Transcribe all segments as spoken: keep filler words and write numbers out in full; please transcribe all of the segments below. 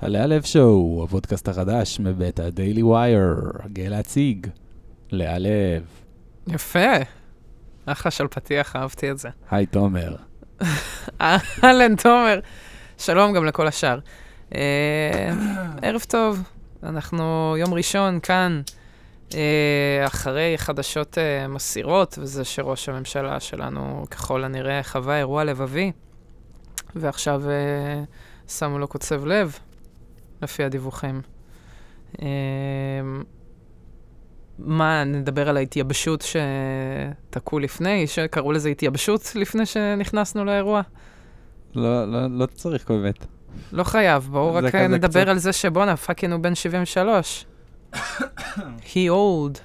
הלהלב שואו, הפודקאסט החדש מבית הדיילי ווייר, גאה להציג, להלב. יפה, אחלה של פתיח, אהבתי את זה. היי תומר. אהלן תומר, שלום גם לכל השאר. ערב טוב, אנחנו יום ראשון כאן, אחרי חדשות מסירות, וזה שראש הממשלה שלנו ככל הנראה חווה אירוע לבבי, ועכשיו שמו לו קוצב לב, לפי הדיווחים. מה, נדבר על ההתייבשות שתקעו לפני, שקראו לזה התייבשות לפני שנכנסנו לאירוע? לא, לא, לא צריך באמת. לא חייב, בואו רק נדבר על זה שבונה, פאקינג הוא בן שבעים ושלוש. He old.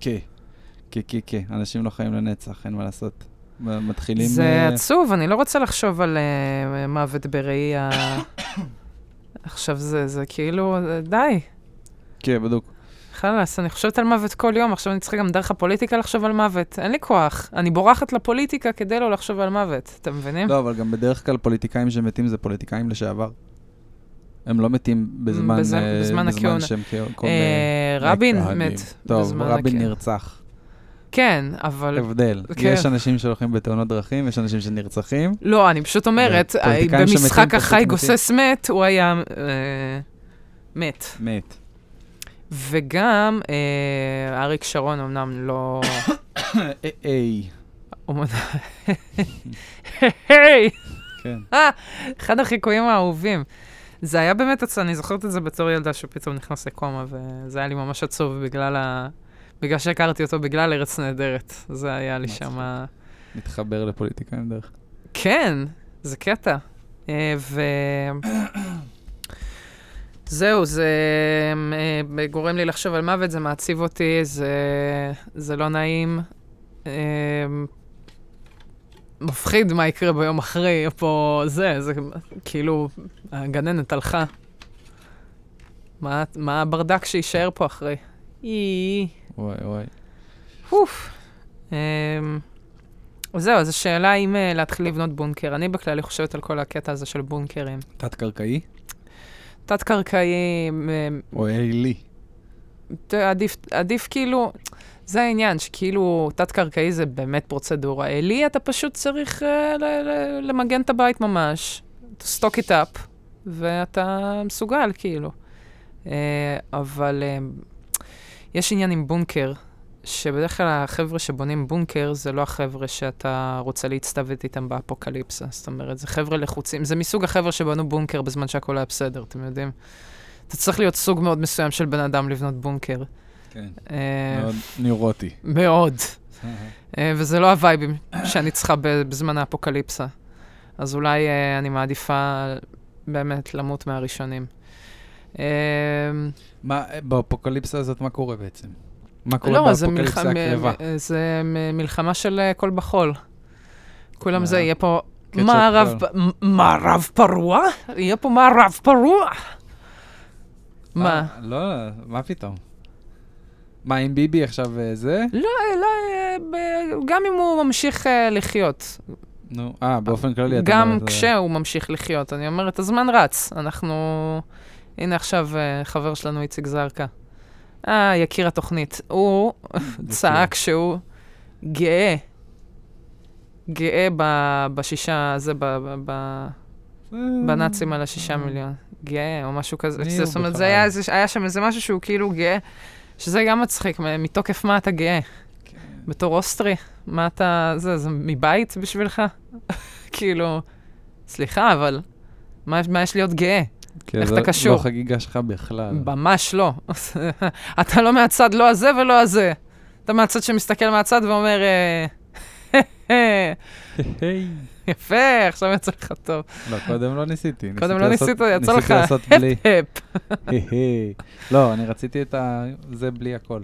כן, כן, כן, כן. אנשים לא חיים לנצח, אין מה לעשות. מתחילים... זה עצוב, אני לא רוצה לחשוב על מוות בראי ה... עכשיו זה, זה כאילו, די. כן, בדיוק. חלס, אני חושבת על מוות כל יום, עכשיו אני צריכה גם דרך הפוליטיקה לחשוב על מוות. אין לי כוח. אני בורחת לפוליטיקה כדי לא לחשוב על מוות, אתם מבינים? לא, אבל גם בדרך כלל פוליטיקאים שמתים זה פוליטיקאים לשעבר. הם לא מתים בזמן שם כעוד. רבין מת בזמן הכעוד. טוב, רבין נרצח. כן, אבל... הבדל. יש אנשים שהולכים בתאונות דרכים, יש אנשים שנרצחים. לא, אני פשוט אומרת, במשחק החי גוסס מת, הוא היה מת. מת. וגם אריק שרון אמנם לא... איי. היי! אחד החיקויים האהובים. זה היה באמת עצוב, אני זוכרת את זה בתור ילדה שפתאום נכנס לקומה, וזה היה לי ממש עצוב בגלל ה... בגלל שהכרתי אותו, בגלל ארץ נהדרת. זה היה לי שמה... מתחבר לפוליטיקה עם דרך. כן, זה קטע. ו... זהו, זה גורם לי לחשוב על מוות, זה מעציב אותי, זה לא נעים. מפחיד מה יקרה ביום אחרי, פה זה, זה כאילו, הגננת הלכה. מה הברדק שישאר פה אחרי? אי... וואי, וואי. אוף. זהו, אז השאלה אם להתחיל לבנות בונקר. אני בכלל חושבת על כל הקטע הזה של בונקרים. תת-קרקעי? תת-קרקעי... או עילי. עדיף כאילו... זה העניין, שכאילו תת-קרקעי זה באמת פרוצדורה. עילי אתה פשוט צריך למגן את הבית ממש. סטוק איט אפ, ואתה מסוגל כאילו. אבל... יש עניין עם בונקר, שבדרך כלל החבר'ה שבונים בונקר, זה לא החבר'ה שאתה רוצה להצטוות איתם באפוקליפסה. זאת אומרת, זה חבר'ה לחוצים. זה מסוג החבר'ה שבנו בונקר בזמן שהכל היה בסדר, אתם יודעים? אתה צריך להיות סוג מאוד מסוים של בן אדם לבנות בונקר. כן, מאוד נירוטי. מאוד. וזה לא הווייבים שאני צריכה בזמן האפוקליפסה. אז אולי אני מעדיפה באמת למות מהראשונים. מה, באפוקליפסה הזאת מה קורה בעצם? מה קורה באפוקליפסה הקרבה? זה מלחמה של כל בחול. כולם זה, יהיה פה מערב פרוע? יהיה פה מערב פרוע? מה? לא, מה פתאום? מה, עם ביבי עכשיו זה? לא, לא, גם אם הוא ממשיך לחיות. נו, אה, באופן כללי. גם כשהוא ממשיך לחיות, אני אומרת, הזמן רץ. אנחנו... הנה עכשיו חבר שלנו איציק זרקה. אה, יקיר התוכנית. הוא צעק שהוא גאה. גאה בשישה הזה, בנאצים על השישה מיליון. גאה או משהו כזה. זאת אומרת, זה היה שם איזה משהו שהוא כאילו גאה, שזה גם מצחיק, מתוקף מה אתה גאה. בתור אוסטרי, מה אתה... זה מבית בשבילך? כאילו, סליחה, אבל מה יש להיות גאה? איך אתה קשור? לא חגיגה שלך בכלל. ממש לא. אתה לא מהצד, לא הזה ולא הזה. אתה מהצד שמסתכל מהצד ואומר, יפה, עכשיו יצא לך טוב. לא, קודם לא ניסיתי. קודם לא ניסיתי, יצא לך. ניסיתי לעשות בלי. לא, אני רציתי את זה בלי הכל.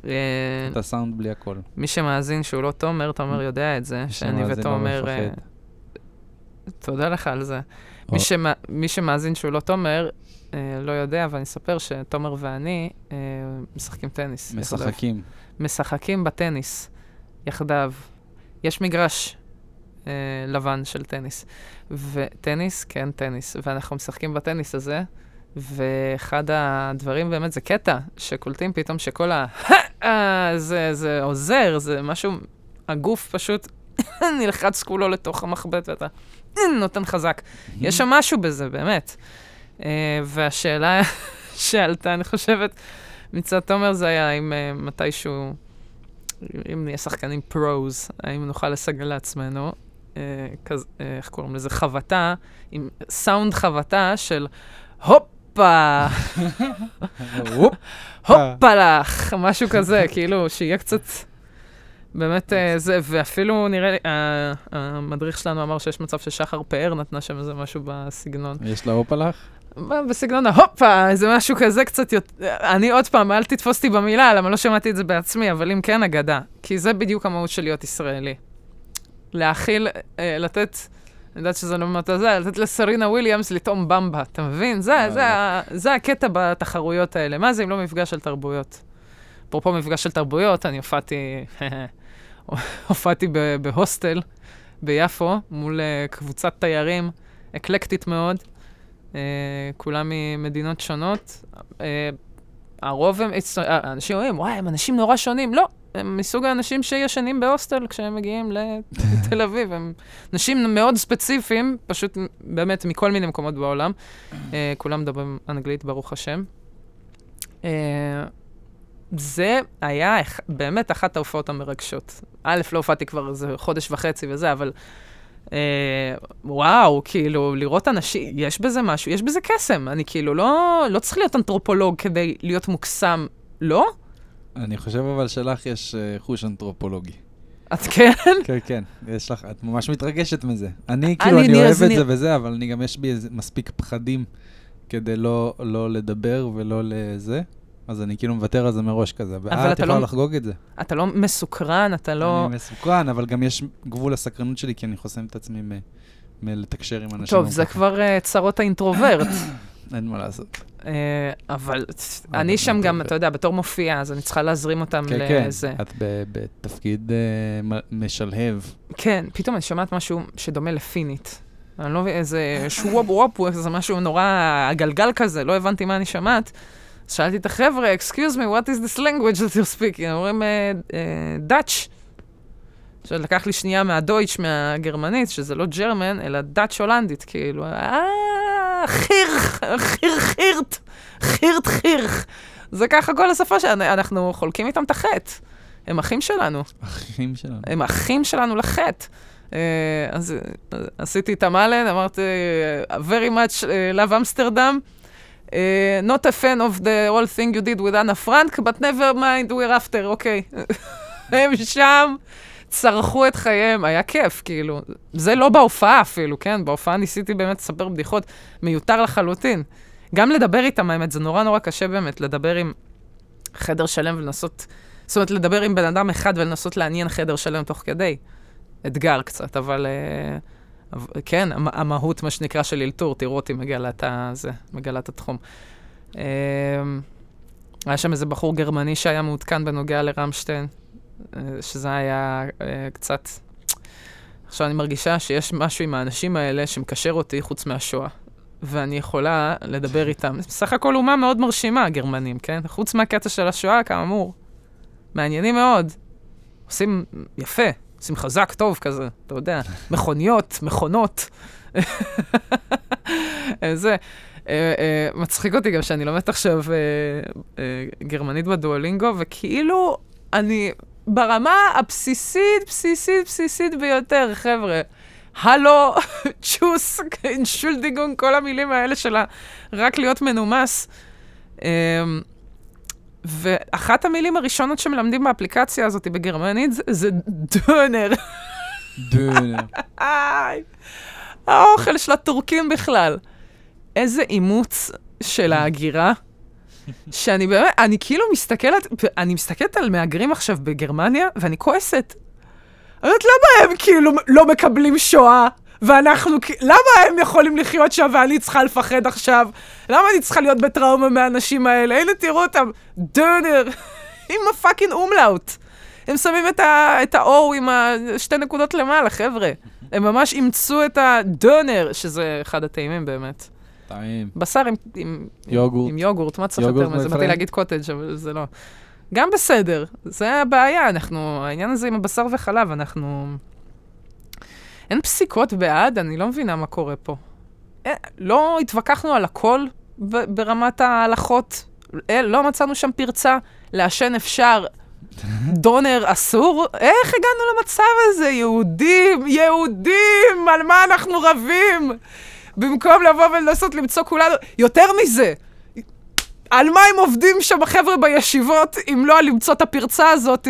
את הסאונד בלי הכל. מי שמאזין שהוא לא תומר, תומר יודע את זה. שאני ותומר... תודה לך על זה. מי, שמא, מי שמאזין שהוא לא תומר, אה, לא יודע, אבל אני אספר שתומר ואני אה, משחקים טניס. משחקים. יחדיו. משחקים בטניס, יחדיו. יש מגרש אה, לבן של טניס. וטניס, כן, טניס. ואנחנו משחקים בטניס הזה, ואחד הדברים באמת זה קטע, שקולטים פתאום שכל ה... זה, זה עוזר, זה משהו... הגוף פשוט נלחץ כולו לתוך המחבט, ואתה נותן חזק. יש שם משהו בזה, באמת. והשאלה שעלתה, אני חושבת, מצד תומר זה היה, אם מתישהו... אם נהיה שחקנים פרוז, האם נוכל לסגל לעצמנו, איך קוראים לזה, חבטה, עם סאונד חבטה של הופה, הופה לך, משהו כזה, כאילו, שיהיה קצת, באמת זה, ואפילו נראה לי, המדריך שלנו אמר שיש מצב ששחר פאר נתנה שם איזה משהו בסגנון. יש לה הופה לך? בסגנון ההופה, איזה משהו כזה קצת יותר... אני עוד פעם, אל תתפוס אותי במילה, למה לא שמעתי את זה בעצמי, אבל אם כן, אגדה. כי זה בדיוק המהות של להיות ישראלי. להכיל, אה, לתת... אני יודעת שזה לא באמת זה, לתת לסרינה וויליאמס לטעום במבה, אתה מבין? זה, זה, זה, זה הקטע בתחרויות האלה. מה זה אם לא מפגש של תרבויות? אפרופו מפגש של תרבויות, אני הופעתי... הופעתי בהוסטל ביפו, מול קבוצת תיירים, אקלקטית מאוד. Uh, כולם ממדינות שונות, uh, הרוב הם, האנשים אומרים, וואי, הם אנשים נורא שונים. לא, הם מסוג האנשים שישנים בהוסטל כשהם מגיעים לתל אביב. הם אנשים מאוד ספציפיים, פשוט באמת מכל מיני מקומות בעולם. Uh, כולם מדברים אנגלית, ברוך השם. Uh, זה היה באמת אחת ההופעות המרגשות. א', לא הופעתי כבר איזה חודש וחצי וזה, אבל... וואו, כאילו, לראות אנשים, יש בזה משהו, יש בזה קסם. אני כאילו לא, לא צריך להיות אנתרופולוג כדי להיות מוקסם, לא? אני חושב אבל שלך יש חוש אנתרופולוגי. את כן? כן, כן, יש לך, את ממש מתרגשת מזה. אני כאילו, אני אוהב את זה וזה, אבל אני גם יש בי מספיק פחדים כדי לא, לא לדבר ולא לזה. אז אני כאילו מוותר על זה מראש כזה, ואת יכולה לחגוג את זה. אתה לא מסוקרן, אתה לא... אני מסוקרן, אבל גם יש גבול לסקרנות שלי, כי אני חוסם את עצמי מלתקשר עם אנשים. טוב, זה כבר צרות האינטרוברט. אין מה לעשות. אבל אני שם גם, אתה יודע, בתור מופיעה, אז אני צריכה להזרים אותם לזה. כן, כן, את בתפקיד משלהב. כן, פתאום אני שומעת משהו שדומה לפינית. אני לא מבין, איזה שוואב וואפו, איזה משהו נורא גלגל כזה, לא הבנתי מה אני שמעת. שאלתי את החבר'ה, excuse me, what is this language that you're speaking? אומרים, Dutch. שלקח לי שנייה מהדויטש, מהגרמנית, שזה לא ג'רמן, אלא דאץ' הולנדית, כאילו, אה, חירח, חירח, חירט, חירט, חירח. זה ככה כל השפה שאנחנו חולקים איתם את החטא. הם אחים שלנו. אחים שלנו. הם אחים שלנו לחטא. אז עשיתי איתם אלן, אמרתי, very much love Amsterdam. Uh, not a fan of the whole thing you did with Anne Frank, but never mind, we're after, אוקיי. הם שם, צרחו את חייהם, היה כיף, כאילו. זה לא בהופעה אפילו, כן? בהופעה ניסיתי באמת לספר בדיחות, מיותר לחלוטין. גם לדבר איתם, האמת, זה נורא נורא קשה באמת, לדבר עם חדר שלם ולנסות, זאת אומרת, לדבר עם בן אדם אחד ולנסות לעניין חדר שלם תוך כדי. אתגר קצת, אבל... Uh... כן, המהות, מה שנקרא, של אילתור, תראו אותי מגלת הזה, מגלת התחום. היה שם איזה בחור גרמני שהיה מעודכן בנוגע לרמשטיין, שזה היה קצת... עכשיו אני מרגישה שיש משהו עם האנשים האלה שמקשר אותי חוץ מהשואה, ואני יכולה לדבר איתם. בסך הכל אומה מאוד מרשימה, הגרמנים, כן? חוץ מהקטע של השואה, כאמור. מעניינים מאוד. עושים יפה. עושים חזק טוב כזה, אתה יודע, מכוניות, מכונות. זה, מצחיק אותי גם שאני לומדת עכשיו גרמנית בדואלינגו, וכאילו אני ברמה הבסיסית, בסיסית, בסיסית ביותר, חבר'ה. הלו, צ'וס, אינשולדיגון, כל המילים האלה שלה, רק להיות מנומס. ואחת המילים הראשונות שמלמדים באפליקציה הזאת בגרמנית זה דונר. דונר. האוכל של הטורקים בכלל. איזה אימוץ של ההגירה, שאני באמת, אני כאילו מסתכלת, אני מסתכלת על מהגרים עכשיו בגרמניה, ואני כועסת. אני אומרת, למה הם כאילו לא מקבלים שואה? ואנחנו, למה הם יכולים לחיות שם ואני צריכה לפחד עכשיו? למה אני צריכה להיות בטראומה מהאנשים האלה? הנה תראו אותם, דונר, עם הפאקינג אומלאוט. הם שמים את האור עם שתי נקודות למעלה, חבר'ה. הם ממש אימצו את הדונר, שזה אחד הטעימים באמת. טעים. בשר עם, עם, יוגורט. עם יוגורט, מה צריך יותר? זה באתי להגיד קוטג' אבל זה לא. גם בסדר, זה הבעיה, אנחנו, העניין הזה עם הבשר וחלב, אנחנו... אין פסיקות בעד, אני לא מבינה מה קורה פה. אין, לא התווכחנו על הכל ב- ברמת ההלכות, אין, לא מצאנו שם פרצה, לעשן אפשר, דונר אסור, איך הגענו למצב הזה? יהודים, יהודים, על מה אנחנו רבים? במקום לבוא ולנסות למצוא כולנו, יותר מזה, על מה הם עובדים שם החבר'ה בישיבות, אם לא למצוא את הפרצה הזאת,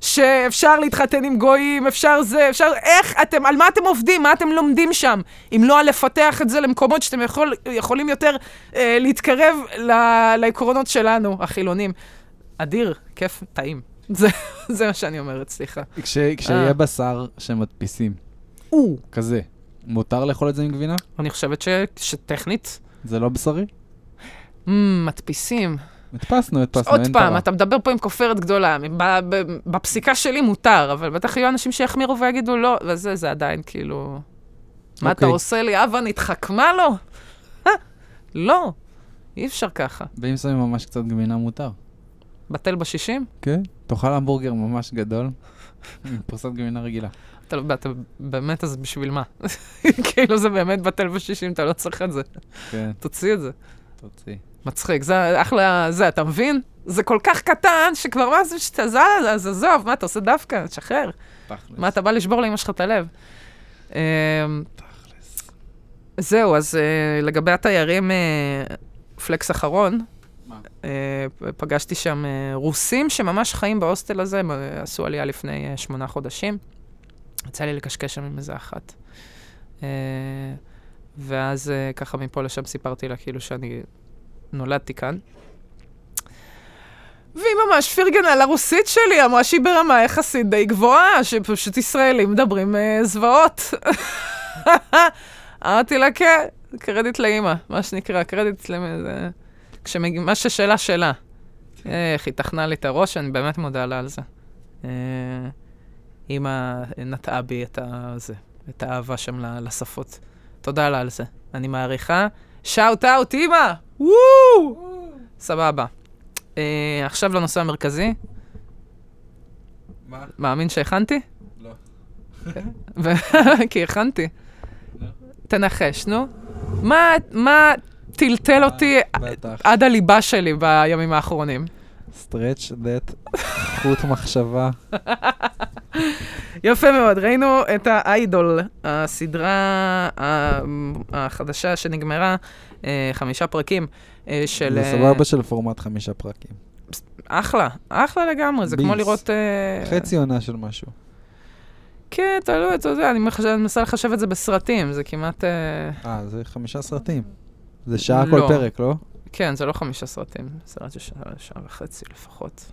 שאפשר להתחתן עם גויים, אפשר זה, אפשר, איך אתם, על מה אתם עובדים, מה אתם לומדים שם, אם לא לפתח את זה למקומות שאתם יכול, יכולים יותר אה, להתקרב ל- לעקרונות שלנו, החילונים. אדיר, כיף, טעים. זה, זה מה שאני אומרת, סליחה. כש, כשיהיה בשר שמדפיסים, או. כזה, מותר לאכול את זה עם גבינה? אני חושבת ש, שטכנית. זה לא בשרי? מדפיסים. הדפסנו, הדפסנו, אין תראה. עוד פעם, אתה מדבר פה עם כופרת גדולה. בפסיקה שלי מותר, אבל בטח יהיו אנשים שיחמירו ויגידו לא, וזה, זה עדיין כאילו... מה אתה עושה לי? אבא, נתחכמה לו? לא, אי אפשר ככה. ואם שמים ממש קצת גבינה מותר. בטל בשישים? כן, תאכל המבורגר ממש גדול, פרסת גבינה רגילה. אתה באמת, אז בשביל מה? כאילו זה באמת בטל בשישים, אתה לא צריך את זה. כן. תוציא את זה. תוציא. מצחיק, זה אחלה, זה, אתה מבין? זה כל כך קטן, שכבר מה זה שתזל, אז עזוב, מה אתה עושה דווקא? תשחרר. תכלס. מה, אתה בא לשבור לאמא שלך את הלב? תכלס. זהו, אז לגבי התיירים, פלקס אחרון, פגשתי שם רוסים שממש חיים בהוסטל הזה, עשו עלייה לפני שמונה חודשים. יצא לי לקשקש שם עם איזה אחת. ואז ככה מפה לשם סיפרתי לה כאילו שאני... נולדתי כאן. והיא ממש פרגנה לרוסית שלי, אמרה שהיא ברמה יחסית די גבוהה, שפשוט ישראלים מדברים זוועות. אמרתי לה, כן, קרדיט לאמא, מה שנקרא, קרדיט למה... מה ששאלה שאלה. איך היא תכנה לי את הראש, אני באמת מודה לה על זה. אמא נטעה בי את האהבה שם לשפות. תודה לה על זה. אני מעריכה. שאוט אאוט, אמא! וואו! סבבה. עכשיו לנושא המרכזי. מה? מאמין שהכנתי? לא. כי הכנתי. תנחש, נו. מה טלטל אותי עד הליבה שלי בימים האחרונים? Stretch that חוט מחשבה. יפה מאוד, ראינו את האיידול, הסדרה החדשה שנגמרה, חמישה פרקים של... זה סבבה של פורמט חמישה פרקים. אחלה, אחלה לגמרי, זה כמו לראות... חצי עונה של משהו. כן, אתה לא יודע, אני מנסה לחשב את זה בסרטים, זה כמעט... אה, זה חמישה סרטים. זה שעה כל פרק, לא? כן, זה לא חמישה סרטים, סרט של שעה וחצי לפחות.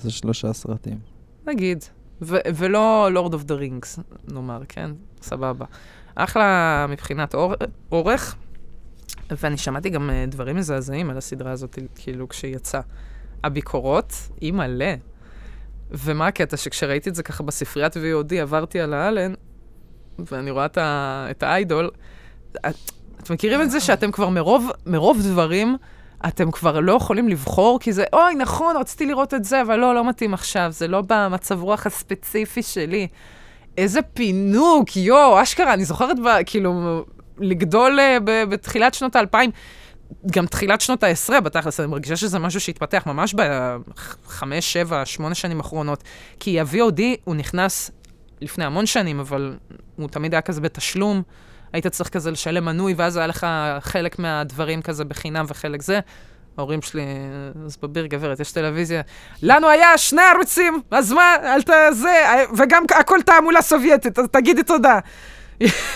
זה שלושה סרטים. נגיד. ולא לורד אוף דה רינגס, נאמר, כן? סבבה. אחלה מבחינת אורך, ואני שמעתי גם דברים מזעזעים על הסדרה הזאת, כאילו כשהיא יצאה. הביקורות, היא מלא. ומה הקטע? שכשראיתי את זה ככה בספריית וי או די, עברתי על האלן, ואני רואה את האיידול. אתם מכירים את זה שאתם כבר מרוב דברים... אתם כבר לא יכולים לבחור, כי זה, אוי, נכון, רציתי לראות את זה, אבל לא, לא מתאים עכשיו, זה לא במצב רוח הספציפי שלי. איזה פינוק, יו, אשכרה, אני זוכרת, ב, כאילו, לגדול ב, בתחילת שנות האלפיים, גם תחילת שנות העשרה, בתכלס, אני מרגישה שזה משהו שהתפתח ממש בחמש, שבע, שמונה שנים האחרונות, כי ה-וי או די הוא נכנס לפני המון שנים, אבל הוא תמיד היה כזה בתשלום, היית צריך כזה לשלם מנוי, ואז היה לך חלק מהדברים כזה בחינם וחלק זה. ההורים שלי, אז בביר גברת, יש טלוויזיה. לנו היה שני ערוצים, אז מה, אל תזה, וגם הכל תעמולה סובייטית, אז תגידי תודה.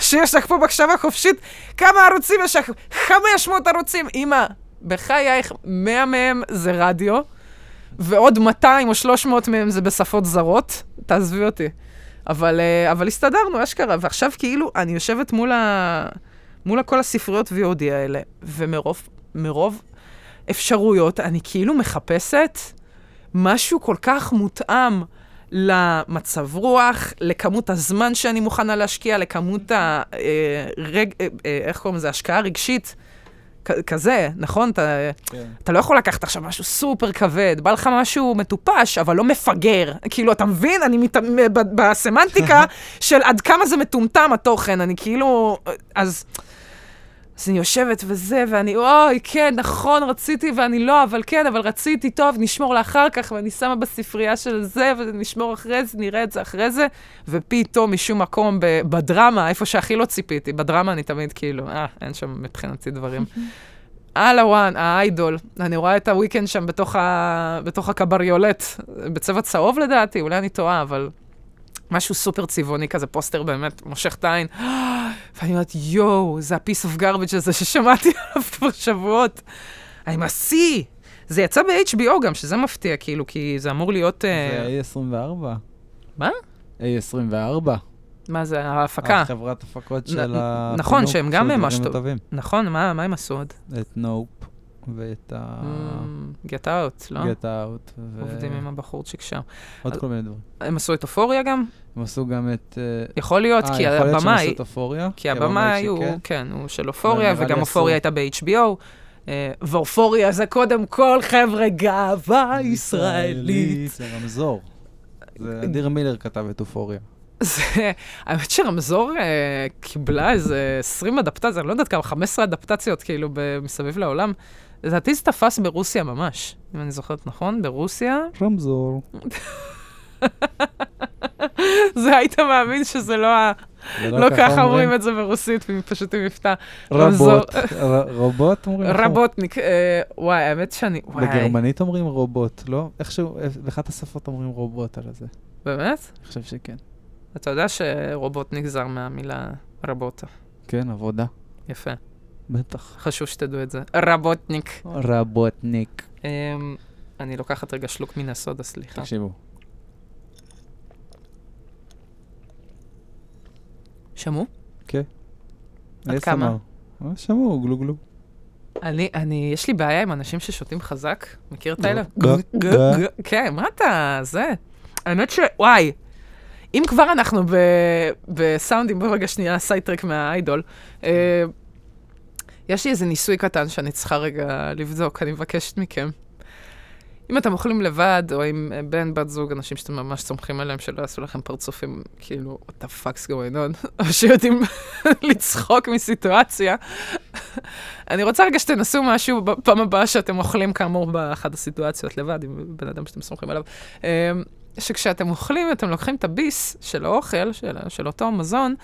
שיש לך פה בקשבה חופשית, כמה ערוצים יש לך? חמש מאות ערוצים. אמא, בחייך, מאה מהם זה רדיו, ועוד מאתיים או שלוש מאות מהם זה בשפות זרות. תעזבי אותי. אבל, אבל הסתדרנו, אשכרה, ועכשיו כאילו אני יושבת מול, ה... מול כל הספריות וי או די האלה, ומרוב מרוב אפשרויות אני כאילו מחפשת משהו כל כך מותאם למצב רוח, לכמות הזמן שאני מוכנה להשקיע, לכמות הרג... איך קוראים לזה? השקעה רגשית כזה, נכון? אתה, אתה לא יכול לקחת עכשיו משהו סופר כבד, בא לך משהו מטופש, אבל לא מפגר. כאילו, אתה מבין? אני מת... בסמנטיקה של עד כמה זה מטומטם התוכן, אני כאילו... אז... אז אני יושבת וזה, ואני, אוי, כן, נכון, רציתי, ואני לא, אבל כן, אבל רציתי, טוב, נשמור לאחר כך, ואני שמה בספרייה של זה, ונשמור אחרי זה, נראה את זה אחרי זה, ופתאום משום מקום בדרמה, איפה שהכי לא ציפיתי, בדרמה אני תמיד כאילו, אה, אין שם מבחינתי דברים. אלא וואן, האיידול, אני רואה את הוויקנד שם בתוך, ה... בתוך הקבריולט, בצבע צהוב לדעתי, אולי אני טועה, אבל... משהו סופר צבעוני כזה, פוסטר באמת מושך את העין. ואני אומרת, יואו, זה הפיס אוף גרביץ' הזה ששמעתי עליו כבר שבועות. אני מסי! זה יצא ב-אייץ' בי או גם, שזה מפתיע, כאילו, כי זה אמור להיות... זה איי עשרים וארבע. מה? איי עשרים וארבע. מה זה, ההפקה? החברת הפקות של ה... נכון, שהם גם ממש טובים. נכון, מה הם עשו עוד? את נופ ואת ה... Get Out, לא? Get Out. עובדים עם הבחורצ'יק שם. עוד כל מיני דברים. הם עשו את אופוריה גם? הם עשו גם את... יכול להיות, כי הבמה... יכול להיות שהם עשו את אופוריה. כי הבמה הוא, כן, הוא של אופוריה, וגם אופוריה הייתה ב-אייץ' בי או. ואופוריה זה קודם כל חבר'ה גאווה ישראלית. זה רמזור. זה אדיר מילר כתב את אופוריה. זה, האמת שרמזור קיבלה איזה עשרים אדפטציות, אני לא יודעת כמה, חמש עשרה אדפטציות כאילו מסביב לעולם. זה עתיז תפס ברוסיה ממש, אם אני זוכרת נכון, ברוסיה. רמזור. זה היית מאמין שזה לא ה... לא ככה אומרים את זה ברוסית, פשוט עם מבטא. רבוט. רובוט אומרים? רבוטניק. וואי, האמת שאני... בגרמנית אומרים רובוט, לא? איכשהו, באחת השפות אומרים רובוט על זה. באמת? אני חושב שכן. אתה יודע שרובוט נגזר מהמילה רבוטה. כן, עבודה. יפה. בטח. חשוב שתדעו את זה. רבוטניק. רבוטניק. אני לוקחת רגע שלוק מן הסודה, סליחה. תקשיבו. שמעו? כן. עד כמה? שמעו, גלו גלו. אני, יש לי בעיה עם אנשים ששותים חזק. מכיר את האלה? כן, מה אתה? זה. האמת ש... וואי. אם כבר אנחנו בסאונדים, בואו רגע שנייה, סייטרק מהאיידול, יש לי איזה ניסוי קטן שאני צריכה רגע לבדוק, אני מבקשת מכם. אם אתם אוכלים לבד, או עם בן, בת זוג, אנשים שאתם ממש סומכים עליהם, שלא יעשו לכם פרצופים, כאילו, what the fuck's going on, או שיודעים לצחוק מסיטואציה. אני רוצה רגע שתנסו משהו בפעם הבאה שאתם אוכלים, כאמור, באחת הסיטואציות לבד, עם בן אדם שאתם סומכים עליו. שכשאתם אוכלים, אתם לוקחים את הביס של האוכל, של, של אותו מזון,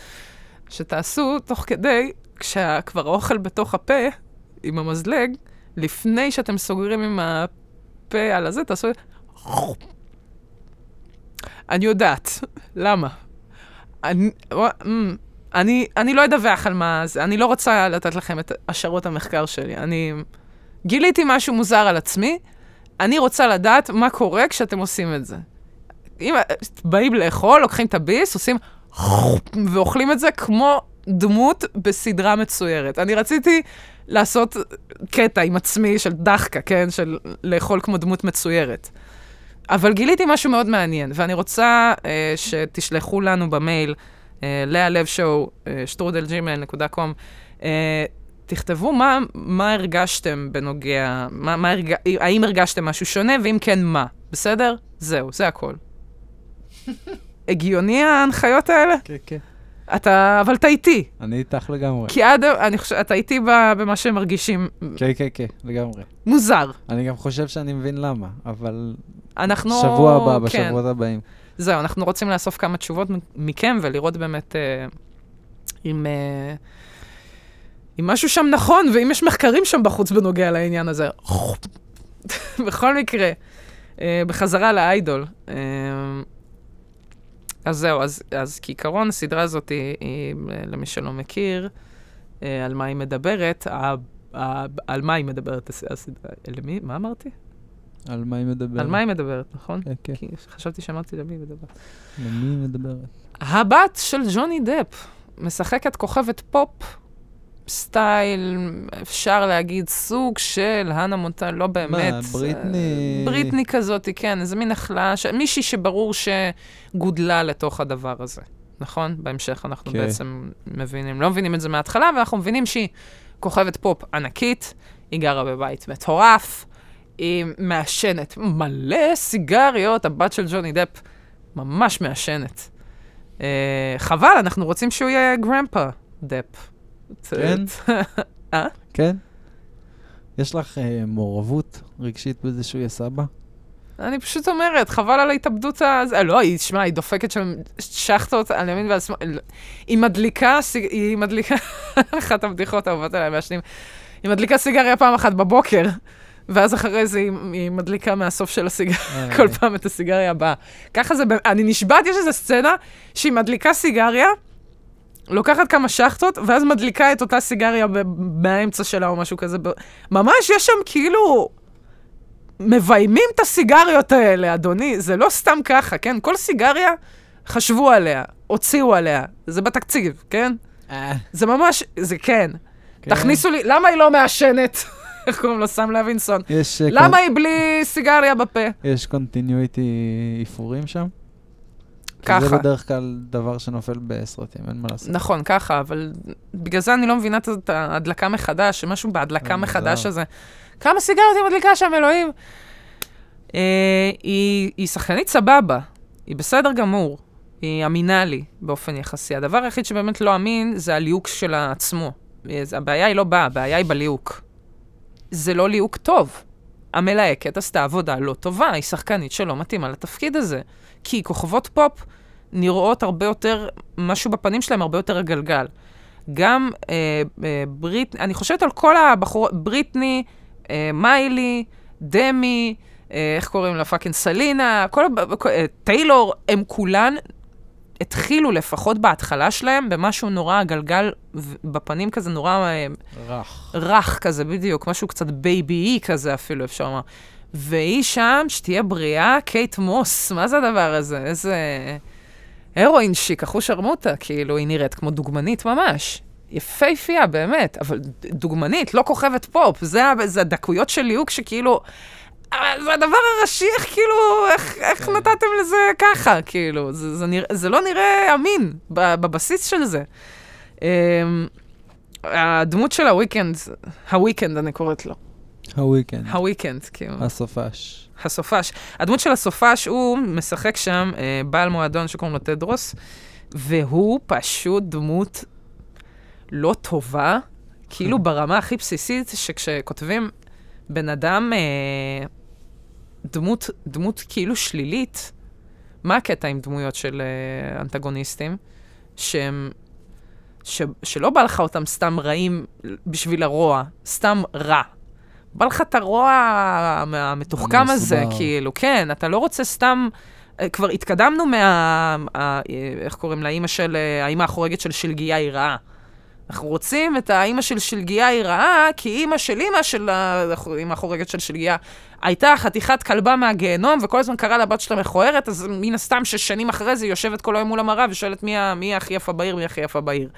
שתעשו תוך כדי, כשכבר האוכל בתוך הפה, עם המזלג, לפני שאתם סוגרים עם הפה על הזה, תעשו... אני יודעת. למה? אני, אני, אני לא אדווח על מה זה, אני לא רוצה לתת לכם את השערות המחקר שלי. אני גיליתי משהו מוזר על עצמי, אני רוצה לדעת מה קורה כשאתם עושים את זה. אם באים לאכול, לוקחים את הביס, עושים ואוכלים את זה כמו דמות בסדרה מצוירת. אני רציתי לעשות קטע עם עצמי של דחקה, כן? של לאכול כמו דמות מצוירת. אבל גיליתי משהו מאוד מעניין, ואני רוצה אה, שתשלחו לנו במייל, אה, leahlevshow, אה, שטרודל ג'ימייל דוט קום, אה, תכתבו מה, מה הרגשתם בנוגע, מה, מה הרג... האם הרגשתם משהו שונה, ואם כן מה. בסדר? זהו, זה הכל. הגיוני ההנחיות האלה? כן, כן. אתה, אבל אתה איתי. אני איתך לגמרי. כי עד, אני חושב, אתה איתי במה שהם מרגישים. כן, כן, כן, לגמרי. מוזר. אני גם חושב שאני מבין למה, אבל... אנחנו... שבוע הבא, בשבועות הבאים. זהו, אנחנו רוצים לאסוף כמה תשובות מכם, ולראות באמת אם... אם משהו שם נכון, ואם יש מחקרים שם בחוץ בנוגע לעניין הזה. בכל מקרה, בחזרה לאיידול. אז זהו, אז, אז כעיקרון, הסדרה הזאת היא, היא, למי שלא מכיר, על מה היא מדברת, על מה היא מדברת, הסדרה, למי? מה אמרתי? על מה היא מדברת. על מה היא מדברת, נכון? כן, כן. כי חשבתי שאמרתי למי היא מדברת. למי היא מדברת? הבת של ג'וני דפ, משחקת כוכבת פופ, סטייל, אפשר להגיד, סוג של הנה מונטה, לא באמת. מה, בריטני? בריטני כזאת, כן, איזה מין החלאה, ש... מישהי שברור שגודלה לתוך הדבר הזה, נכון? בהמשך אנחנו okay. בעצם מבינים, לא מבינים את זה מההתחלה, ואנחנו מבינים שהיא כוכבת פופ ענקית, היא גרה בבית מטורף, היא מעשנת מלא סיגריות, הבת של ג'וני דפ ממש מעשנת. חבל, אנחנו רוצים שהוא יהיה גרמפה דפ. כן? אה? כן? יש לך מעורבות רגשית בזה שהוא יהיה סבא? אני פשוט אומרת, חבל על ההתאבדות הזה. לא, היא, שמע, היא דופקת של שחטות על ימין ועל שמאל. היא מדליקה, היא מדליקה, אחת הבדיחות האהובות עליי מהשנים, היא מדליקה סיגריה פעם אחת בבוקר, ואז אחרי זה היא מדליקה מהסוף של הסיגריה, כל פעם את הסיגריה הבאה. ככה זה, אני נשבעת, יש איזו סצנה שהיא מדליקה סיגריה, לוקחת כמה שחטות, ואז מדליקה את אותה סיגריה באמצע שלה או משהו כזה. ממש יש שם כאילו... מביימים את הסיגריות האלה, אדוני, זה לא סתם ככה, כן? כל סיגריה חשבו עליה, הוציאו עליה, זה בתקציב, כן? זה ממש, זה כן. תכניסו לי, למה היא לא מעשנת? איך קוראים לו? סם לוינסון. למה היא בלי סיגריה בפה? יש קונטיניויטי איפורים שם? ככה. זה בדרך כלל דבר שנופל בסרטים, אין מה לעשות. נכון, ככה, אבל בגלל זה אני לא מבינה את ההדלקה מחדש, משהו בהדלקה מחדש הזה. כמה סיגריות היא מדליקה שם, אלוהים? אה, היא, היא שחקנית סבבה, היא בסדר גמור, היא אמינה לי באופן יחסי. הדבר היחיד שבאמת לא אמין זה הליהוק של עצמו. הבעיה היא לא באה, הבעיה היא בליהוק. זה לא ליהוק טוב. המלהקת עשתה עבודה לא טובה, היא שחקנית שלא מתאימה לתפקיד הזה. כי כוכבות פופ נראות הרבה יותר, משהו בפנים שלהם הרבה יותר הגלגל. גם אה, אה, בריטני, אני חושבת על כל הבחור, בריטני, מיילי, דמי, איך קוראים לה, פאקינג סלינה, כל, טיילור, הם כולן התחילו לפחות בהתחלה שלהם במשהו נורא גלגל בפנים כזה, נורא... רך. רך כזה, בדיוק, משהו קצת בייבי-אי כזה אפילו, אפשר לומר. והיא שם, שתהיה בריאה, קייט מוס, מה זה הדבר הזה? איזה... הרואין שיק, אחוש ארמוטה, כאילו, היא נראית כמו דוגמנית ממש. יפהפייה, באמת, אבל דוגמנית, לא כוכבת פופ, זה, זה הדקויות של ליהוק שכאילו, זה הדבר הראשי, איך כאילו, איך, איך נתתם לזה ככה, כאילו, זה, זה, נרא, זה לא נראה אמין בבסיס של זה. הדמות של הוויקנד, הוויקנד אני קוראת לו. הוויקנד. הוויקנד, כאילו. הסופש. הסופש. הדמות של הסופש הוא משחק שם, בעל מועדון שקוראים לו תדרוס, והוא פשוט דמות... לא טובה, כאילו ברמה הכי בסיסית, שכשכותבים בן אדם אה, דמות, דמות כאילו שלילית, מה הקטע עם דמויות של אה, אנטגוניסטים? שהם, ש, שלא בא לך אותם סתם רעים בשביל הרוע, סתם רע. בא לך את הרוע המתוחכם הזה, כאילו, כן, אתה לא רוצה סתם... כבר התקדמנו מה... אה, איך קוראים לה, האמא של... האמא החורגת של שלגיה היא רעה. אנחנו רוצים את האמא של שלגיה היא רעה, כי אמא של אמא של האמא החורגת של שלגיה הייתה חתיכת כלבה מהגיהנום, וכל הזמן קרא לבת שלה מכוערת, אז מן הסתם ששנים אחרי זה יושבת כל היום מול המראה ושואלת מי, מי הכי יפה בעיר, מי הכי יפה בעיר.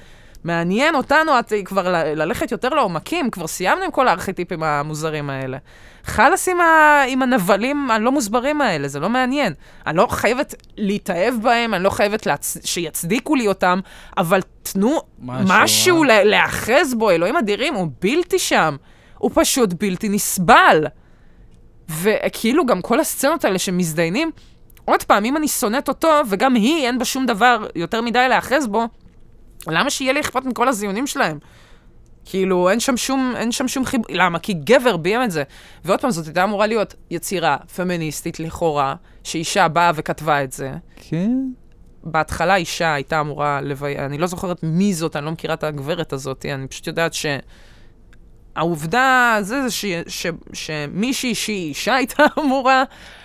מעניין אותנו, את כבר ל- ללכת יותר לעומקים, כבר סיימנו עם כל הארכיטיפים המוזרים האלה. חלס עם, ה- עם הנבלים הלא מוסברים האלה, זה לא מעניין. אני לא חייבת להתאהב בהם, אני לא חייבת להצ... שיצדיקו לי אותם, אבל תנו משהו, משהו ל- לאחז בו, אלוהים אדירים, הוא בלתי שם, הוא פשוט בלתי נסבל. וכאילו גם כל הסצנות האלה שמזדיינים, עוד פעם, אם אני שונאת אותו, וגם היא, אין בה שום דבר יותר מדי לאחז בו, למה שיהיה לי אכפת מכל הזיונים שלהם? כאילו, אין שם שום, אין שם שום חיב... למה? כי גבר ביים את זה. ועוד פעם, זאת הייתה אמורה להיות יצירה פמיניסטית לכאורה, שאישה באה וכתבה את זה. כן. בהתחלה אישה הייתה אמורה לבי... אני לא זוכרת מי זאת, אני לא מכירה את הגברת הזאת, אני פשוט יודעת ש... העובדה זה ש... ש... שמישהי שהיא אישה הייתה אמורה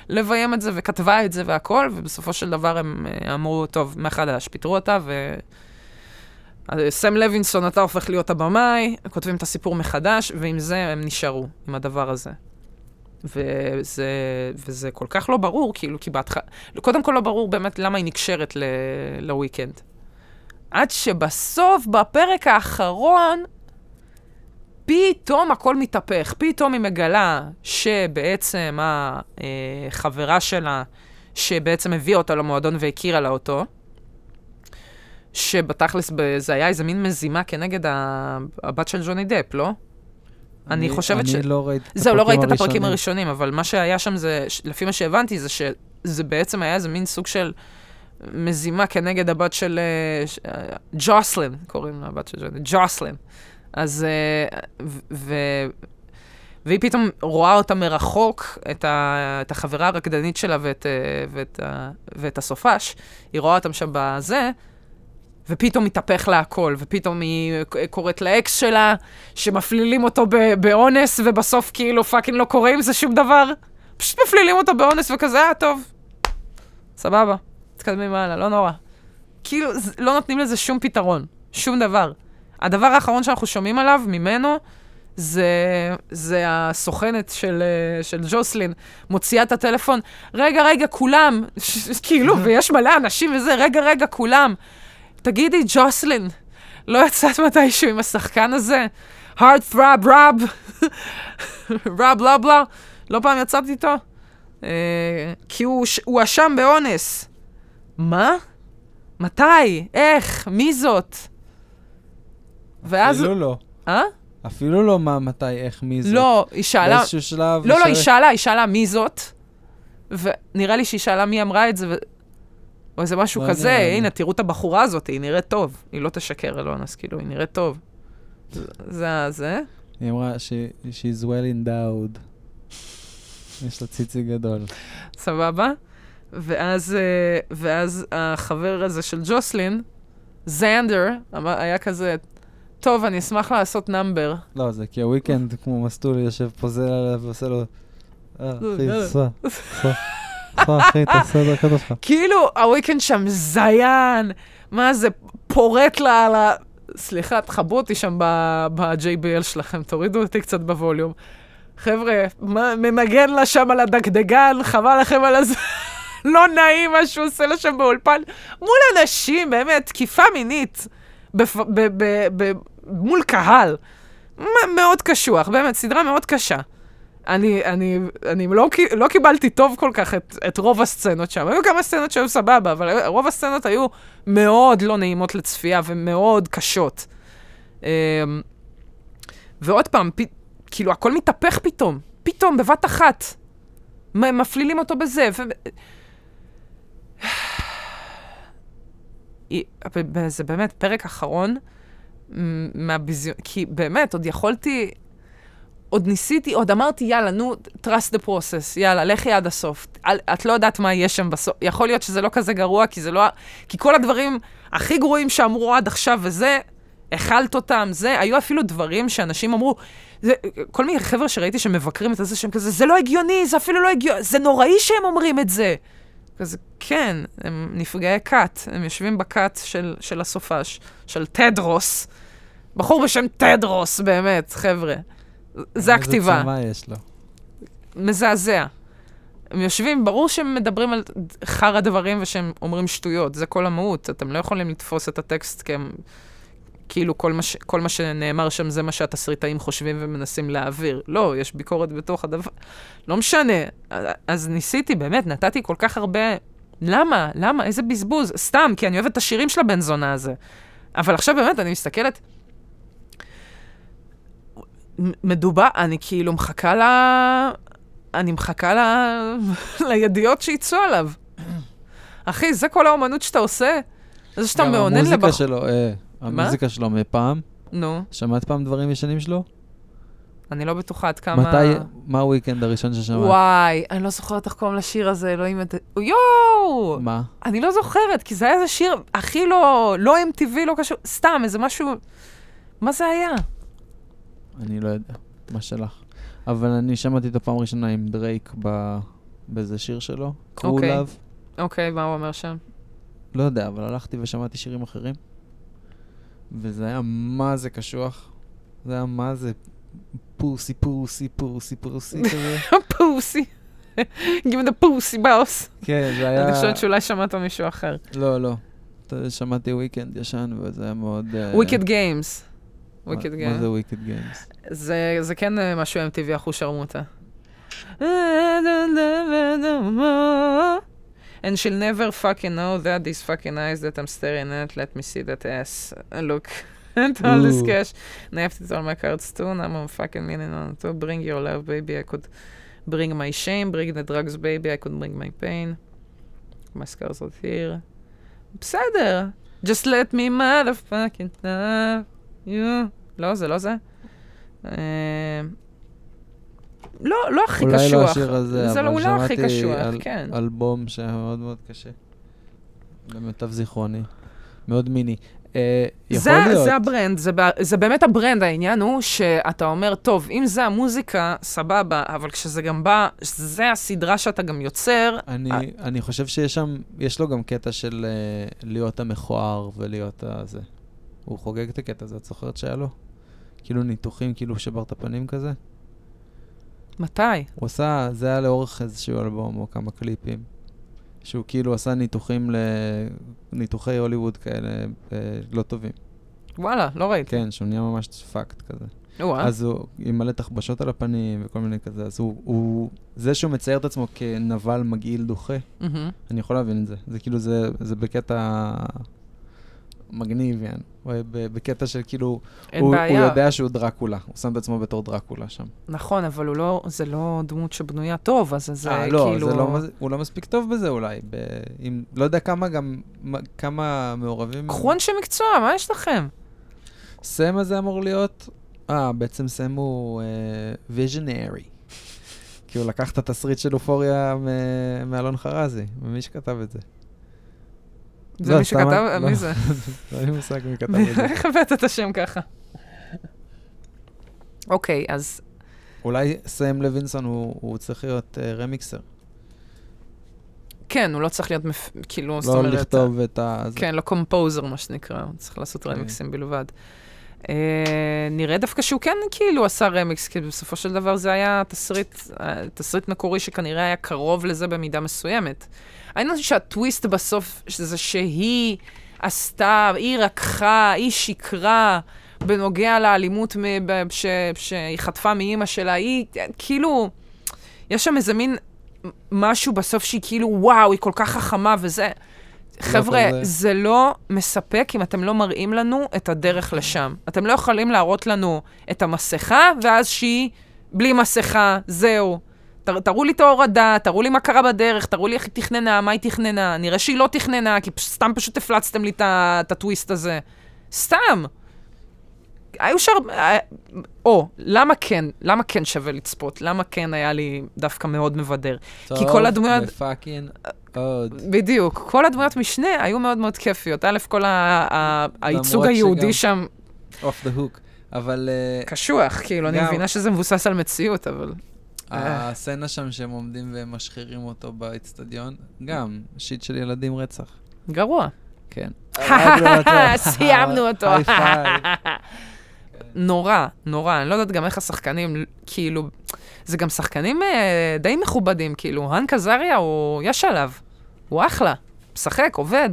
לביים את זה וכתבה את זה והכל, ובסופו של דבר הם אמרו, טוב, מחדש, פיתרו אותה ו... סם לוינסון, אתה הופך להיות הבמאי, כותבים את הסיפור מחדש, ועם זה הם נשארו, עם הדבר הזה. וזה, וזה כל כך לא ברור, כאילו, כי בהתחלה... קודם כל לא ברור באמת למה היא נקשרת לוויקנד. עד שבסוף, בפרק האחרון, פתאום הכל מתהפך. פתאום היא מגלה שבעצם החברה שלה, שבעצם הביאה אותה למועדון והכירה לה אותו, שבתכלס זה היה איזה מין מזימה כנגד הבת של ג'וני דאפ, לא? אני חושבת ש... אני לא ראיתי את הפרקים הראשונים. זהו, לא ראיתי את הפרקים הראשונים, אבל מה שהיה שם זה, לפי מה שהבנתי, זה שזה בעצם היה איזה מין סוג של מזימה כנגד הבת של... ג'וסלין, קוראים לה הבת של ג'וני, ג'וסלין. אז... ו... והיא פתאום רואה אותה מרחוק, את, ה, את החברה הרקדנית שלה ואת, ואת, ואת הסופש, היא רואה אותם שם בזה, ופתאום מתהפך לה הכל, ופתאום היא קוראת לאקס שלה, שמפלילים אותו ב, באונס, ובסוף כאילו פאקינג לא קורה עם זה שום דבר, פשוט מפלילים אותו באונס וכזה, אה, טוב, סבבה, תתקדמים הלאה, לא נורא. כאילו, לא נותנים לזה שום פתרון, שום דבר. הדבר האחרון שאנחנו שומעים עליו, ממנו, זה, זה הסוכנת של, של ג'וסלין, מוציאה את הטלפון, רגע, רגע, כולם, ש- כאילו, ויש מלא אנשים וזה, רגע, רגע, כולם, תגידי, ג'וסלין, לא יצאת מתישהו עם השחקן הזה? Heart throb, rub, rub, love, love, לא פעם יצאת איתו? Uh, כי הוא, הוא אשם באונס. מה? מתי? איך? מי זאת? ואז... אפילו לא. אה? אפילו לא מה, מתי, איך, מי זאת. לא, היא שאלה... באיזשהו שלב... לא, לא, היא שאלה, היא שאלה מי זאת. ונראה לי שהיא שאלה מי אמרה את זה, ו... או איזה משהו כזה, הנה, תראו את הבחורה הזאת, היא נראית טוב. היא לא תשקר על אונס, כאילו, היא נראית טוב. זה, זה. היא אמרה, she's well endowed. יש לה ציצי גדול. סבבה? ואז, ואז החבר הזה של ג'וסלין, זנדר, היה כזה... טוב, אני אשמח לעשות נאמבר. לא, זה כי הוויקנד, כמו מסטול, יושב פוזל עליו ועושה לו... אה, אחי, תעשה, תעשה, תעשה, אחי, תעשה את דרכת אותך. כאילו, הוויקנד שם זיין, מה זה, פורט לה על ה... סליחה, תחבו אותי שם ב-ג'יי בי אל שלכם, תורידו אותי קצת בווליום. חבר'ה, מנגן לה שם על הדקדגן, חבל לכם על הזמן. לא נעים מה שהוא עושה לה שם באולפן. מול אנשים, באמת, תקיפה מינית. בפ... ב... ב... ב... מול קהל. מאוד קשוח, באמת, סדרה מאוד קשה. אני, אני, אני לא, לא קיבלתי טוב כל כך את, את רוב הסצנות שם. היו כמה סצנות שהיו סבבה, אבל רוב הסצנות היו מאוד לא נעימות לצפייה ומאוד קשות. ועוד פעם, פ... כאילו, הכל מתהפך פתאום. פתאום, בבת אחת. מפלילים אותו בזה. ו... זה באמת פרק אחרון מהביזיון, כי באמת עוד יכולתי, עוד ניסיתי, עוד אמרתי יאללה, נו, trust the process, יאללה, לכי עד הסוף, את לא יודעת מה יהיה שם בסוף, יכול להיות שזה לא כזה גרוע, כי זה לא, כי כל הדברים הכי גרועים שאמרו עד עכשיו וזה, אכלת אותם, זה, היו אפילו דברים שאנשים אמרו, זה, כל מיני חבר'ה שראיתי שמבקרים את זה, שהם כזה, זה לא הגיוני, זה אפילו לא הגיוני, זה נוראי שהם אומרים את זה. אז כן, הם נפגעי קאט, הם יושבים בקאט של, של הסופש, של טדרוס, בחור בשם טדרוס, באמת, חבר'ה. זה הכתיבה. איזה צמה יש לו. מזעזע. הם יושבים, ברור שהם מדברים על חר הדברים ושהם אומרים שטויות, זה כל המהות, אתם לא יכולים לתפוס את הטקסט כי הם, כאילו כל מה, ש, כל מה שנאמר שם זה מה שהתסריטאים חושבים ומנסים להעביר. לא, יש ביקורת בתוך הדבר. לא משנה. אז ניסיתי, באמת, נתתי כל כך הרבה... למה? למה? איזה בזבוז? סתם, כי אני אוהבת את השירים של הבן זונה הזה. אבל עכשיו באמת, אני מסתכלת... מדובר, אני כאילו מחכה לה... אני מחכה לה... לידיעות שיצאו עליו. אחי, זה כל האומנות שאתה עושה? זה שאתה מעונן לבחור. המוזיקה שלו... המוזיקה שלו מפעם. נו. שמעת פעם דברים ישנים שלו? אני לא בטוחה עד כמה... מתי, מה הוויקנד הראשון ששמעת? וואי, אני לא זוכרת איך קוראים לשיר הזה, אלוהים את... יואו! מה? אני לא זוכרת, כי זה היה איזה שיר הכי לא... לא אם טי וי, לא קשור... סתם, איזה משהו... מה זה היה? אני לא יודע, מה שלך. אבל אני שמעתי את הפעם הראשונה עם דרייק באיזה שיר שלו, Cool Love. אוקיי, מה הוא אומר שם? לא יודע, אבל הלכתי ושמעתי שירים אחרים. וזה היה מה זה קשוח, זה היה מה זה פוסי, פוסי, פוסי, פוסי כזה. פוסי. Give me the pussy boss. כן, זה היה... אני חושבת שאולי שמעת מישהו אחר. לא, לא. שמעתי Weekend ישן, וזה היה מאוד... Wicked Games. מה זה Wicked Games? זה כן משהו אם טי וי אחוש שרמותה. and she'll never fucking know that these fucking eyes that I'm staring at let me see that ass look at all this cash and I have to tell my cards too and I'm a fucking meaning on to bring your love baby I could bring my shame bring the drugs baby I could bring my pain my scars are here בסדר just let me motherfucking love you לא זה לא זה לא, לא הכי קשוח. אולי לא השיר הזה, אבל שמעתי אלבום שמאוד מאוד קשה. במיטב זיכרוני. מאוד מיני. יכול להיות. זה הברנד, זה באמת הברנד. העניין הוא שאתה אומר, טוב, אם זה המוזיקה, סבבה, אבל כשזה גם בא, זה הסדרה שאתה גם יוצר. אני חושב שיש שם, יש לו גם קטע של להיות המכוער ולהיות הזה. הוא חוגג את הקטע הזה, את זוכרת שהיה לו? כאילו ניתוחים, כאילו שברת הפנים כזה? מתי? הוא עשה, זה היה לאורך איזשהו אלבום או כמה קליפים, שהוא כאילו עשה ניתוחים לניתוחי הוליווד כאלה לא טובים. וואלה, לא ראיתי. כן, שהוא נהיה ממש פאקט כזה. וואלה. אז הוא עם מלא תחבשות על הפנים וכל מיני כזה, אז הוא, הוא זה שהוא מצייר את עצמו כנבל מגעיל דוחה, mm-hmm. אני יכול להבין את זה. זה כאילו, זה, זה בקטע מגניב, יען. בקטע של כאילו, הוא, הוא יודע שהוא דרקולה, הוא שם את עצמו בתור דרקולה שם. נכון, אבל הוא לא, זה לא דמות שבנויה טוב, אז זה 아, לא, כאילו... זה לא, הוא לא מספיק טוב בזה אולי, ב, עם, לא יודע כמה גם, כמה מעורבים... קחו אנשי מקצוע, מה יש לכם? סם הזה אמור להיות, אה, בעצם סם הוא ויז'נרי. Uh, כי הוא לקח את התסריט של אופוריה מ- מאלון חרזי, ומי שכתב את זה? זה מי שכתב, מי זה? אני מושג מי כתב את זה. איך הבאת את השם ככה? אוקיי, אז... אולי סם לוינסון הוא צריך להיות רמיקסר. כן, הוא לא צריך להיות, כאילו, זאת אומרת... לא לכתוב את ה... כן, לא קומפוזר, מה שנקרא. הוא צריך לעשות רמיקסים בלבד. נראה דווקא שהוא כן, כאילו, עשה רמיקס, כי בסופו של דבר זה היה תסריט מקורי שכנראה היה קרוב לזה במידה מסוימת. העניין שהטוויסט בסוף זה שהיא עשתה, היא רקחה, היא שיקרה בנוגע לאלימות ש... שהיא חטפה מאמא שלה, היא כאילו, יש שם איזה מין משהו בסוף שהיא כאילו, וואו, היא כל כך חכמה וזה, חבר'ה, זה לא מספק אם אתם לא מראים לנו את הדרך לשם. אתם לא יכולים להראות לנו את המסכה, ואז שהיא בלי מסכה, זהו. תראו לי את ההורדה, תראו לי מה קרה בדרך, תראו לי איך היא תכננה, מה היא תכננה. נראה שהיא לא תכננה, כי סתם פשוט הפלצתם לי את הטוויסט הזה. סתם. היו שר... או, למה כן? למה כן שווה לצפות? למה כן היה לי דווקא מאוד מבדר? כי כל הדמויות... בדיוק. כל הדמויות משנה היו מאוד מאוד כיפיות. א', כל הייצוג היהודי שם... אוף דה הוק. אבל... קשוח, כאילו, אני מבינה שזה מבוסס על מציאות, אבל... הסצנה שם שהם עומדים והם משחירים אותו באצטדיון, גם שיט של ילדים רצח. גרוע. כן. סיימנו אותו. נורא, נורא. אני לא יודעת גם איך השחקנים, כאילו, זה גם שחקנים די מכובדים, כאילו, האן קזריה הוא יש עליו, הוא אחלה, משחק, עובד.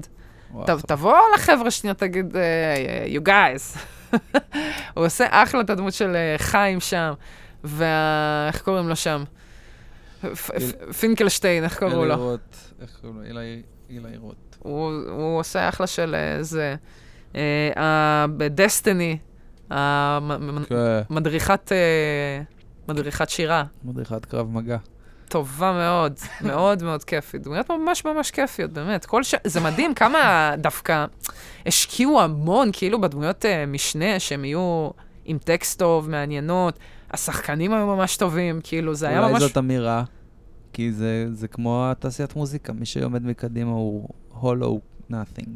תבוא לחבר'ה שנייה, תגיד, you guys. הוא עושה אחלה את הדמות של חיים שם. ואיך קוראים לו שם? פינקלשטיין, איך קוראו לו? אילירות, איך קוראו לו? אילירות. הוא עושה אחלה של איזה... בדסטיני, מדריכת... מדריכת שירה. מדריכת קרב מגע. טובה מאוד, מאוד מאוד כיפית. דמויות ממש ממש כיפיות, באמת. זה מדהים כמה דווקא השקיעו המון, כאילו, בדמויות משנה, שהם יהיו עם טקסט טוב, מעניינות. השחקנים היו ממש טובים, כאילו, זה היה ממש... אולי זאת אמירה, כי זה, זה כמו תעשיית מוזיקה, מי שעומד מקדימה הוא hollow nothing,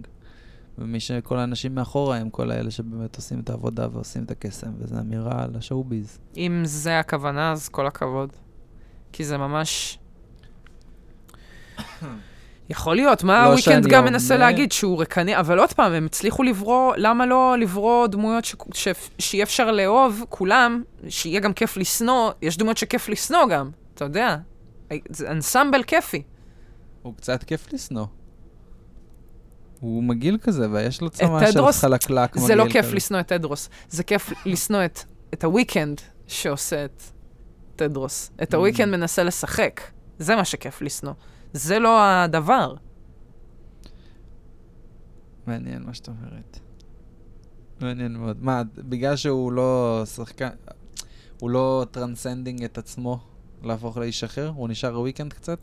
ומי שכל האנשים מאחורה הם כל האלה שבאמת עושים את העבודה ועושים את הקסם, וזו אמירה על השואו-ביז. אם זה הכוונה, אז כל הכבוד, כי זה ממש... יכול להיות, מה הוויקנד גם מנסה להגיד שהוא רקני, אבל עוד פעם, הם הצליחו לברוא, למה לא לברוא דמויות שיהיה אפשר לאהוב, כולם, שיהיה גם כיף לשנוא, יש דמויות שכיף לשנוא גם, אתה יודע, זה אנסמבל כיפי. הוא קצת כיף לשנוא. הוא מגעיל כזה, ויש לו צמא של חלקלק מגעיל. זה לא כיף לשנוא את תדרוס, זה כיף לשנוא את הוויקנד שעושה את תדרוס. את הוויקנד מנסה לשחק. זה מה שכיף לשנוא. זה לא הדבר. מעניין מה שאת אומרת. מעניין מאוד. מה, בגלל שהוא לא שחקן, הוא לא טרנסנדינג את עצמו להפוך לאיש אחר? הוא נשאר הוויקנד קצת?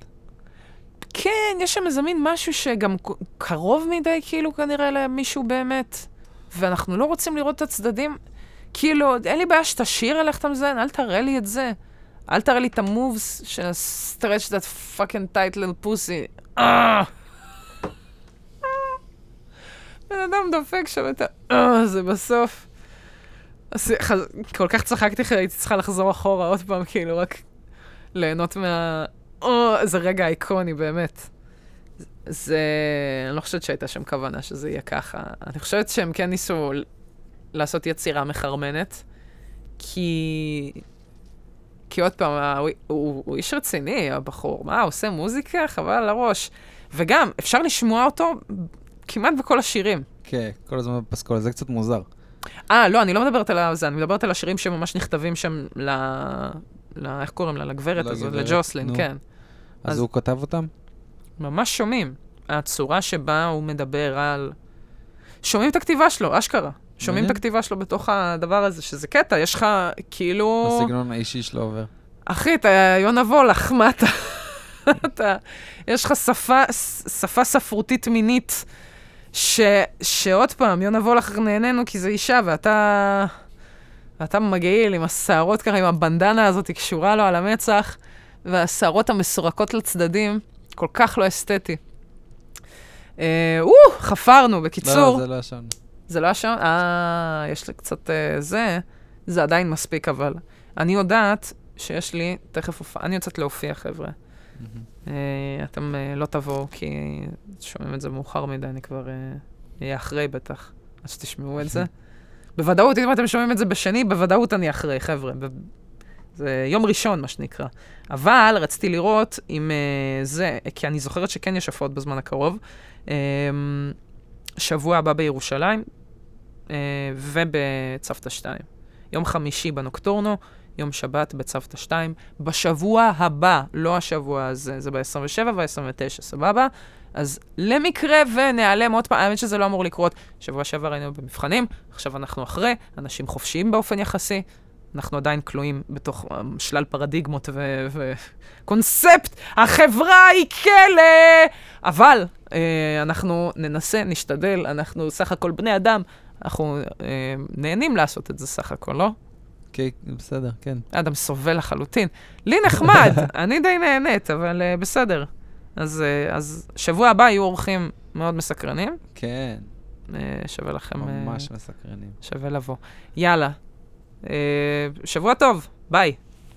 כן, יש שם איזה מין משהו שגם קרוב מדי כאילו כנראה למישהו באמת. ואנחנו לא רוצים לראות את הצדדים. כאילו, אין לי בעיה שתשאיר עליך את המזיין, אל תראה לי את זה. אל תראה לי את המובס של stretch that fucking tight little pussy. אה! בן אדם דופק שם את ה... אה, זה בסוף. כל כך צחקתי, הייתי צריכה לחזור אחורה עוד פעם, כאילו, רק ליהנות מה... אה, זה רגע איקוני, באמת. זה... אני לא חושבת שהייתה שם כוונה שזה יהיה ככה. אני חושבת שהם כן ניסו לעשות יצירה מחרמנת, כי... כי עוד פעם, הוא, הוא, הוא איש רציני, הבחור. מה, הוא עושה מוזיקה? חבל לראש. וגם, אפשר לשמוע אותו כמעט בכל השירים. כן, כל הזמן בפסקול, זה קצת מוזר. אה, לא, אני לא מדברת על זה, אני מדברת על השירים שממש נכתבים שם ל... ל... איך קוראים לה? לגברת הזאת, לג'וסלין, כן. אז, אז הוא כתב אותם? ממש שומעים. הצורה שבה הוא מדבר על... שומעים את הכתיבה שלו, אשכרה. שומעים את הכתיבה שלו בתוך הדבר הזה, שזה קטע, יש לך כאילו... הסגנון האישי שלו עובר. אחי, אתה יונה וולך, מה אתה? אתה... יש לך שפה, שפה ספרותית מינית, ש... שעוד פעם, יונה וולך נהננו כי זה אישה, ואתה... ואתה מגעיל עם השערות ככה, עם הבנדנה הזאת, קשורה לו על המצח, והשערות המסורקות לצדדים, כל כך לא אסתטי. אה, או, חפרנו, בקיצור. לא, זה לא השם. זה לא השעון? אה, יש לי קצת אה, זה. זה עדיין מספיק, אבל. אני יודעת שיש לי, תכף הופעה, אני יוצאת להופיע, חבר'ה. Mm-hmm. אה, אתם אה, לא תבואו, כי שומעים את זה מאוחר מדי, אני כבר אהיה אה, אחרי בטח, עד שתשמעו את זה. בוודאות, אם אתם שומעים את זה בשני, בוודאות אני אחרי, חבר'ה. ב... זה יום ראשון, מה שנקרא. אבל רציתי לראות אם אה, זה, כי אני זוכרת שכן יש הפעות בזמן הקרוב. אה, שבוע הבא בירושלים, ובצוותא שתיים. יום חמישי בנוקטורנו, יום שבת בצוותא שתיים. בשבוע הבא, לא השבוע הזה, זה ב-עשרים ושבע ו-עשרים ותשע, סבבה? אז למקרה ונעלם עוד פעם, האמת שזה לא אמור לקרות. שבוע שבוע ראינו במבחנים, עכשיו אנחנו אחרי, אנשים חופשיים באופן יחסי, אנחנו עדיין כלואים בתוך שלל פרדיגמות וקונספט, החברה היא כלא! אבל אנחנו ננסה, נשתדל, אנחנו סך הכל בני אדם, אנחנו נהנים לעשות את זה סך הכל, לא? כן, בסדר, כן. אדם סובל לחלוטין. לי נחמד, אני די נהנית, אבל בסדר. אז שבוע הבא יהיו אורחים מאוד מסקרנים. כן. שווה לכם... ממש מסקרנים. שווה לבוא. יאללה. שבוע טוב, ביי.